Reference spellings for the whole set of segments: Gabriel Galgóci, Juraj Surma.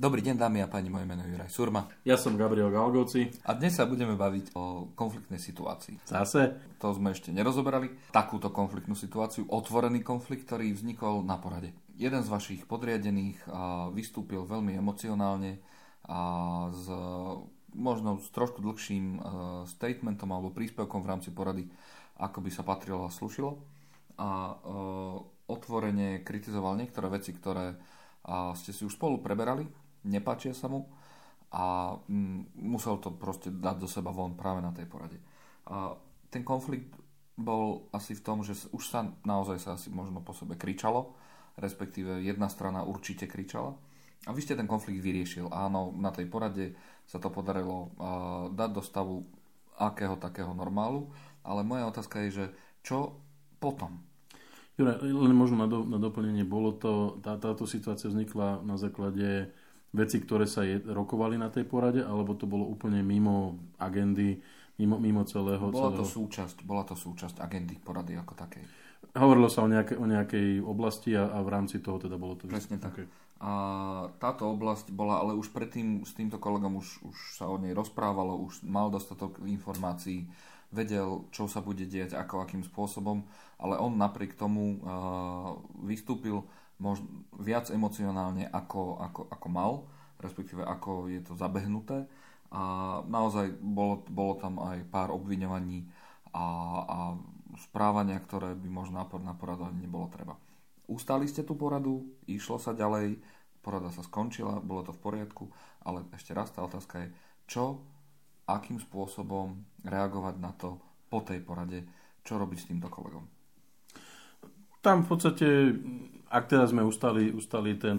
Dobrý deň, dámy a páni, moje meno je Juraj Surma. Ja som Gabriel Galgóci. A dnes sa budeme baviť o konfliktnej situácii. Zase? To sme ešte nerozoberali. Takúto konfliktnú situáciu, otvorený konflikt, ktorý vznikol na porade. Jeden z vašich podriadených vystúpil veľmi emocionálne a možno s trošku dlhším statementom alebo príspevkom v rámci porady, ako by sa patrilo a slušilo. A otvorene kritizoval niektoré veci, ktoré ste si už spolu preberali, nepáčia sa mu a musel to proste dať do seba von práve na tej porade. A ten konflikt bol asi v tom, že už sa naozaj asi možno po sebe kričalo, respektíve jedna strana určite kričala a vy ste ten konflikt vyriešil. Áno, na tej porade sa to podarilo dať do stavu akého takého normálu, ale moja otázka je, že čo potom? Len možno na doplnenie, bolo to, táto situácia vznikla na základe veci, ktoré sa rokovali na tej porade, alebo to bolo úplne mimo agendy, mimo celého... Bola to súčasť agendy porady ako takej. Hovorilo sa o nejakej oblasti a v rámci toho teda bolo to... Presne tak. Okay. A táto oblasť bola, ale už predtým s týmto kolegom už sa o nej rozprávalo, už mal dostatok informácií, vedel, čo sa bude diať, ako, akým spôsobom, ale on napriek tomu vystúpil viac emocionálne, ako mal, respektíve ako je to zabehnuté. A naozaj bolo tam aj pár obviňovaní a správania, ktoré by možno na poradu ani nebolo treba. Ustali ste tú poradu, išlo sa ďalej, porada sa skončila, bolo to v poriadku, ale ešte raz tá otázka je, čo akým spôsobom reagovať na to po tej porade, čo robiť s týmto kolegom? Tam v podstate, ak teraz sme ustali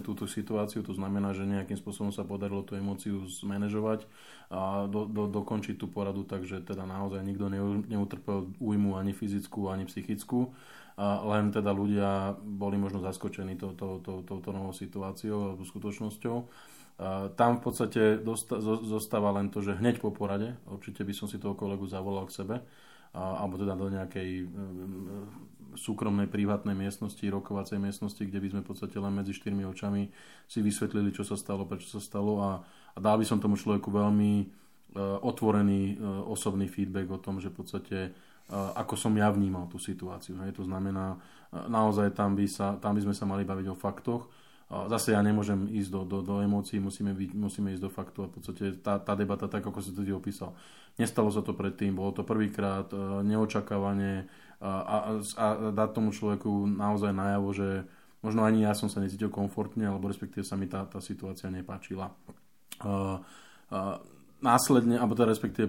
túto situáciu, to znamená, že nejakým spôsobom sa podarilo tú emóciu zmanéžovať a dokončiť tú poradu, takže teda naozaj nikto neutrpel újmu ani fyzickú, ani psychickú. A len teda ľudia boli možno zaskočení touto novou situáciou alebo skutočnosťou. Tam v podstate zostáva len to, že hneď po porade, určite by som si toho kolegu zavolal k sebe, alebo teda do nejakej súkromnej, privátnej miestnosti, rokovacej miestnosti, kde by sme v podstate len medzi štyrmi očami si vysvetlili, čo sa stalo, prečo sa stalo a dal by som tomu človeku veľmi otvorený osobný feedback o tom, že v podstate ako som ja vnímal tú situáciu. Hej? To znamená, naozaj tam by sme sa mali baviť o faktoch. Zase ja nemôžem ísť do emócií, musíme ísť do faktu a v podstate tá debata, tak ako si to ty opísal, nestalo sa to predtým, bolo to prvýkrát, neočakávanie a dať tomu človeku naozaj najavo, že možno ani ja som sa necítil komfortne, alebo respektíve sa mi tá situácia nepáčila. Následne, alebo teda respektíve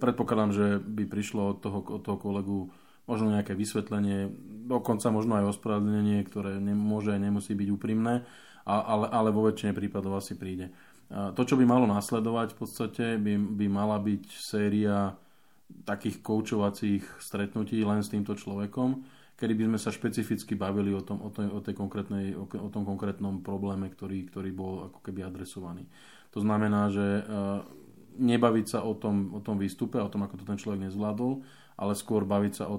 predpokladám, že by prišlo od toho kolegu možno nejaké vysvetlenie, dokonca možno aj ospravedlnenie, ktoré môže aj nemusí byť úprimné, ale vo väčšine prípadov asi príde. To, čo by malo následovať v podstate, by mala byť séria takých koučovacích stretnutí len s týmto človekom, kedy by sme sa špecificky bavili o tom konkrétnom probléme, ktorý bol ako keby adresovaný. To znamená, že nebaviť sa o tom výstupe, o tom, ako to ten človek nezvládol, ale skôr baviť sa o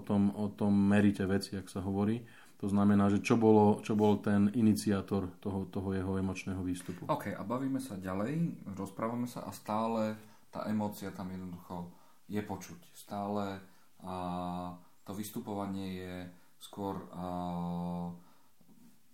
tom merite veci, jak sa hovorí. To znamená, že čo bol ten iniciátor toho jeho emočného výstupu. OK, a bavíme sa ďalej, rozprávame sa a stále tá emócia tam jednoducho je počuť. Stále to vystupovanie je skôr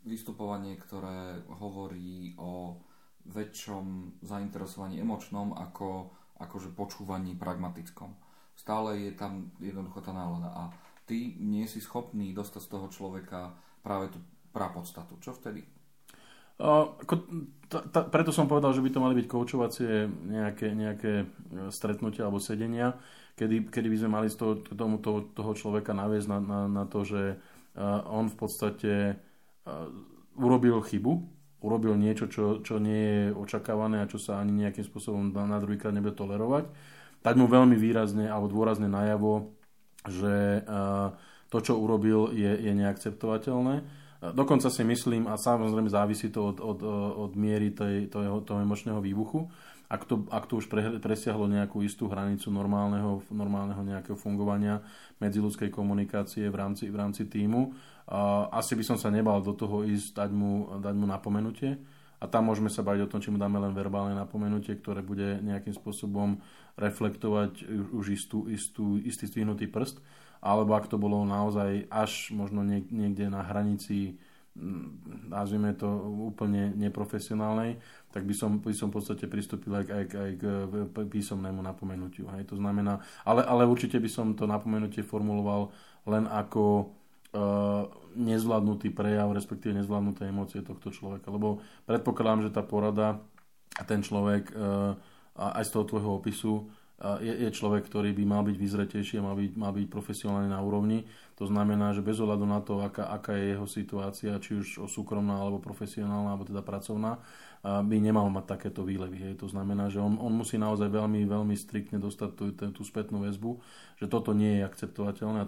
vystupovanie, ktoré hovorí o väčšom zainteresovaní emočnom ako akože počúvaní pragmatickom. Stále je tam jednoducho tá nálada a ty nie si schopný dostať z toho človeka práve tú prapodstatu. Čo vtedy? Preto som povedal, že by to mali byť koučovacie nejaké stretnutia alebo sedenia, kedy by sme mali z toho človeka naviesť na to, že on v podstate urobil chybu, urobil niečo, čo nie je očakávané a čo sa ani nejakým spôsobom na druhýkrát nebude tolerovať. Dať mu veľmi výrazne alebo dôrazne najavo, že to, čo urobil, je neakceptovateľné. Dokonca si myslím, a samozrejme závisí to od miery toho emočného výbuchu, ak to už presiahlo nejakú istú hranicu normálneho nejakého fungovania medziľudskej komunikácie v rámci tímu. Asi by som sa nebal do toho ísť, dať mu napomenutie a tam môžeme sa baviť o tom, či mu dáme len verbálne napomenutie, ktoré bude nejakým spôsobom reflektovať už istý stvihnutý prst, alebo ak to bolo naozaj až možno niekde na hranici, nazvime to úplne neprofesionálnej, tak by som v podstate pristúpil aj k písomnému napomenutiu. Hej. To znamená, ale určite by som to napomenutie formuloval len ako nezvládnutý prejav, respektíve nezvládnuté emócie tohto človeka. Lebo predpokladám, že tá porada a ten človek aj z toho tvojho opisu je človek, ktorý by mal byť vyzretejší a mal byť profesionálne na úrovni. To znamená, že bez ohľadu na to, aká je jeho situácia, či už súkromná, alebo profesionálna, alebo teda pracovná, by nemal mať takéto výlevy. Hej. To znamená, že on musí naozaj veľmi, veľmi striktne dostať tú spätnú väzbu, že toto nie je akceptovateľné a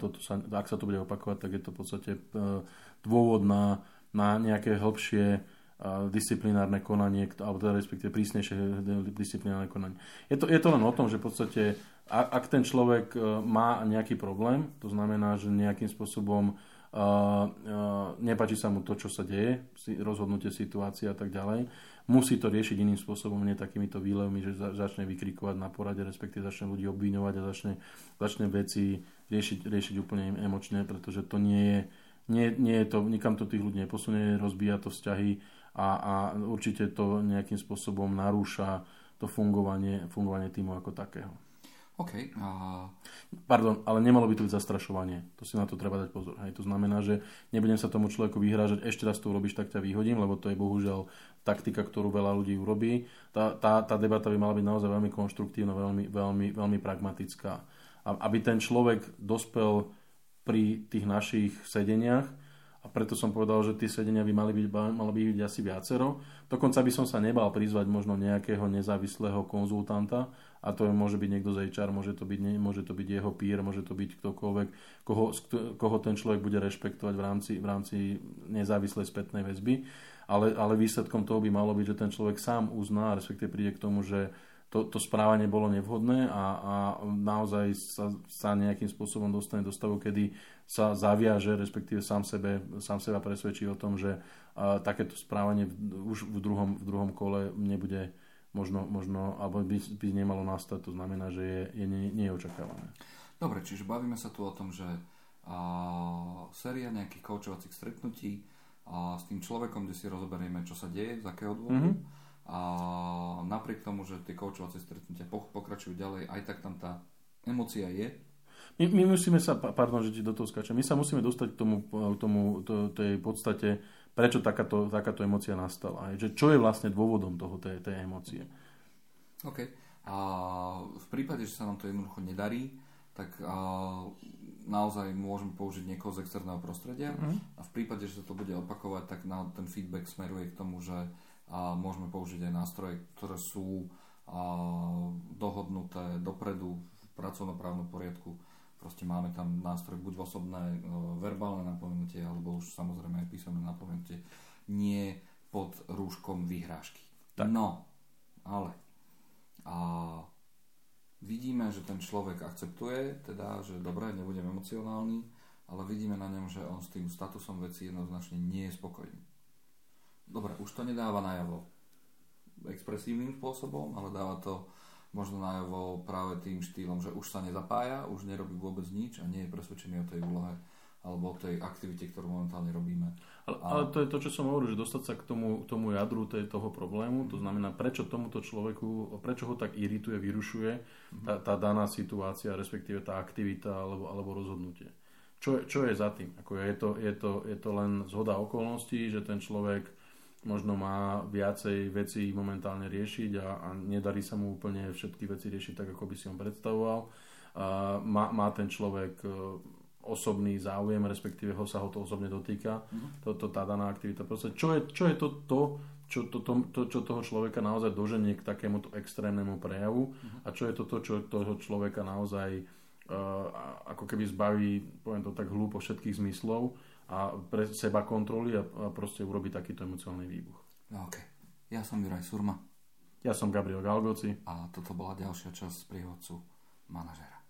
ak sa to bude opakovať, tak je to v podstate dôvod na nejaké hĺbšie disciplinárne konanie, alebo teda respektíve prísnejšie disciplinárne konanie. Je to len o tom, že v podstate ak ten človek má nejaký problém, to znamená, že nejakým spôsobom nepáči sa mu to, čo sa deje, rozhodnutie situácie a tak ďalej, musí to riešiť iným spôsobom, nie takýmito výlevmi, že začne vykrikovať na porade, respektíve začne ľudí obviňovať a začne veci riešiť úplne emočne, pretože to nie je to, nikam to tých ľudí neposunie, rozbíja to vzťahy a určite to nejakým spôsobom narúša to fungovanie týmu ako takého. OK. Pardon, ale nemalo by to byť zastrašovanie. To si na to treba dať pozor. Hej. To znamená, že nebudem sa tomu človeku vyhrážať, ešte raz to urobíš, tak ťa vyhodím, lebo to je bohužiaľ taktika, ktorú veľa ľudí urobí. Tá debata by mala byť naozaj veľmi konštruktívna, veľmi, veľmi, veľmi pragmatická. Aby ten človek dospel pri tých našich sedeniach, a preto som povedal, že tie sedenia by mali byť asi viacero. Dokonca by som sa nebal prizvať možno nejakého nezávislého konzultanta, a to môže byť niekto z HR, môže to byť jeho peer, môže to byť ktokoľvek, koho ten človek bude rešpektovať v rámci nezávislej spätnej väzby. Ale výsledkom toho by malo byť, že ten človek sám uzná, respektíve príde k tomu, že to správanie bolo nevhodné a naozaj sa nejakým spôsobom dostane do stavu, kedy sa zaviaže, respektíve sám seba presvedčí o tom, že takéto správanie už v druhom kole nebude možno alebo by nemalo nastať. To znamená, že je neočakávané. Dobre, čiže bavíme sa tu o tom, že séria nejakých koučovacích stretnutí s tým človekom, kde si rozoberieme, čo sa deje, z akého dôvodu. Mm-hmm. A napriek tomu, že tie koučovacie stretnutia pokračujú ďalej, aj tak tam tá emócia je. My musíme sa, pardon, že ti do toho skáčem, my sa musíme dostať k tej podstate, prečo takáto emócia nastala. Že čo je vlastne dôvodom tej emócie. OK. A v prípade, že sa nám to jednoducho nedarí, tak naozaj môžeme použiť niekoho z externého prostredia. Mm-hmm. A v prípade, že sa to bude opakovať, tak ten feedback smeruje k tomu, že a môžeme použiť aj nástroje, ktoré sú dohodnuté dopredu v pracovnoprávnom poriadku. Proste máme tam nástroj buď osobné verbálne napomenutie, alebo už samozrejme aj písomné napomenutie, nie pod rúškom vyhrážky. Tak. No, ale vidíme, že ten človek akceptuje, teda, že dobre, nebudem emocionálny, ale vidíme na ňom, že on s tým statusom veci jednoznačne nie je spokojný. Dobre, už to nedáva najavo expresívnym spôsobom, ale dáva to možno najavo práve tým štýlom, že už sa nezapája, už nerobí vôbec nič a nie je presvedčený o tej úlohe alebo o tej aktivite, ktorú momentálne robíme. Ale to je to, čo som hovoril, že dostať sa k tomu jadru toho problému, to znamená, prečo ho tak irituje, vyrušuje tá daná situácia, respektíve tá aktivita alebo rozhodnutie. Čo je za tým? Ako je to len zhoda okolností, že ten človek možno má viacej vecí momentálne riešiť a nedarí sa mu úplne všetky veci riešiť tak, ako by si on predstavoval. Má ten človek osobný záujem, respektíve ho to osobne dotýka, tá daná aktivita. Proste, čo toho človeka naozaj doženie k takémuto extrémnemu prejavu a čo je to, čo toho človeka naozaj ako keby zbaví, poviem to tak hlúpo, všetkých zmyslov a pre seba kontroly a proste urobiť takýto emocionálny výbuch. OK. Ja som Juraj Surma. Ja som Gabriel Galgóci. A toto bola ďalšia časť Sprievodcu manažéra.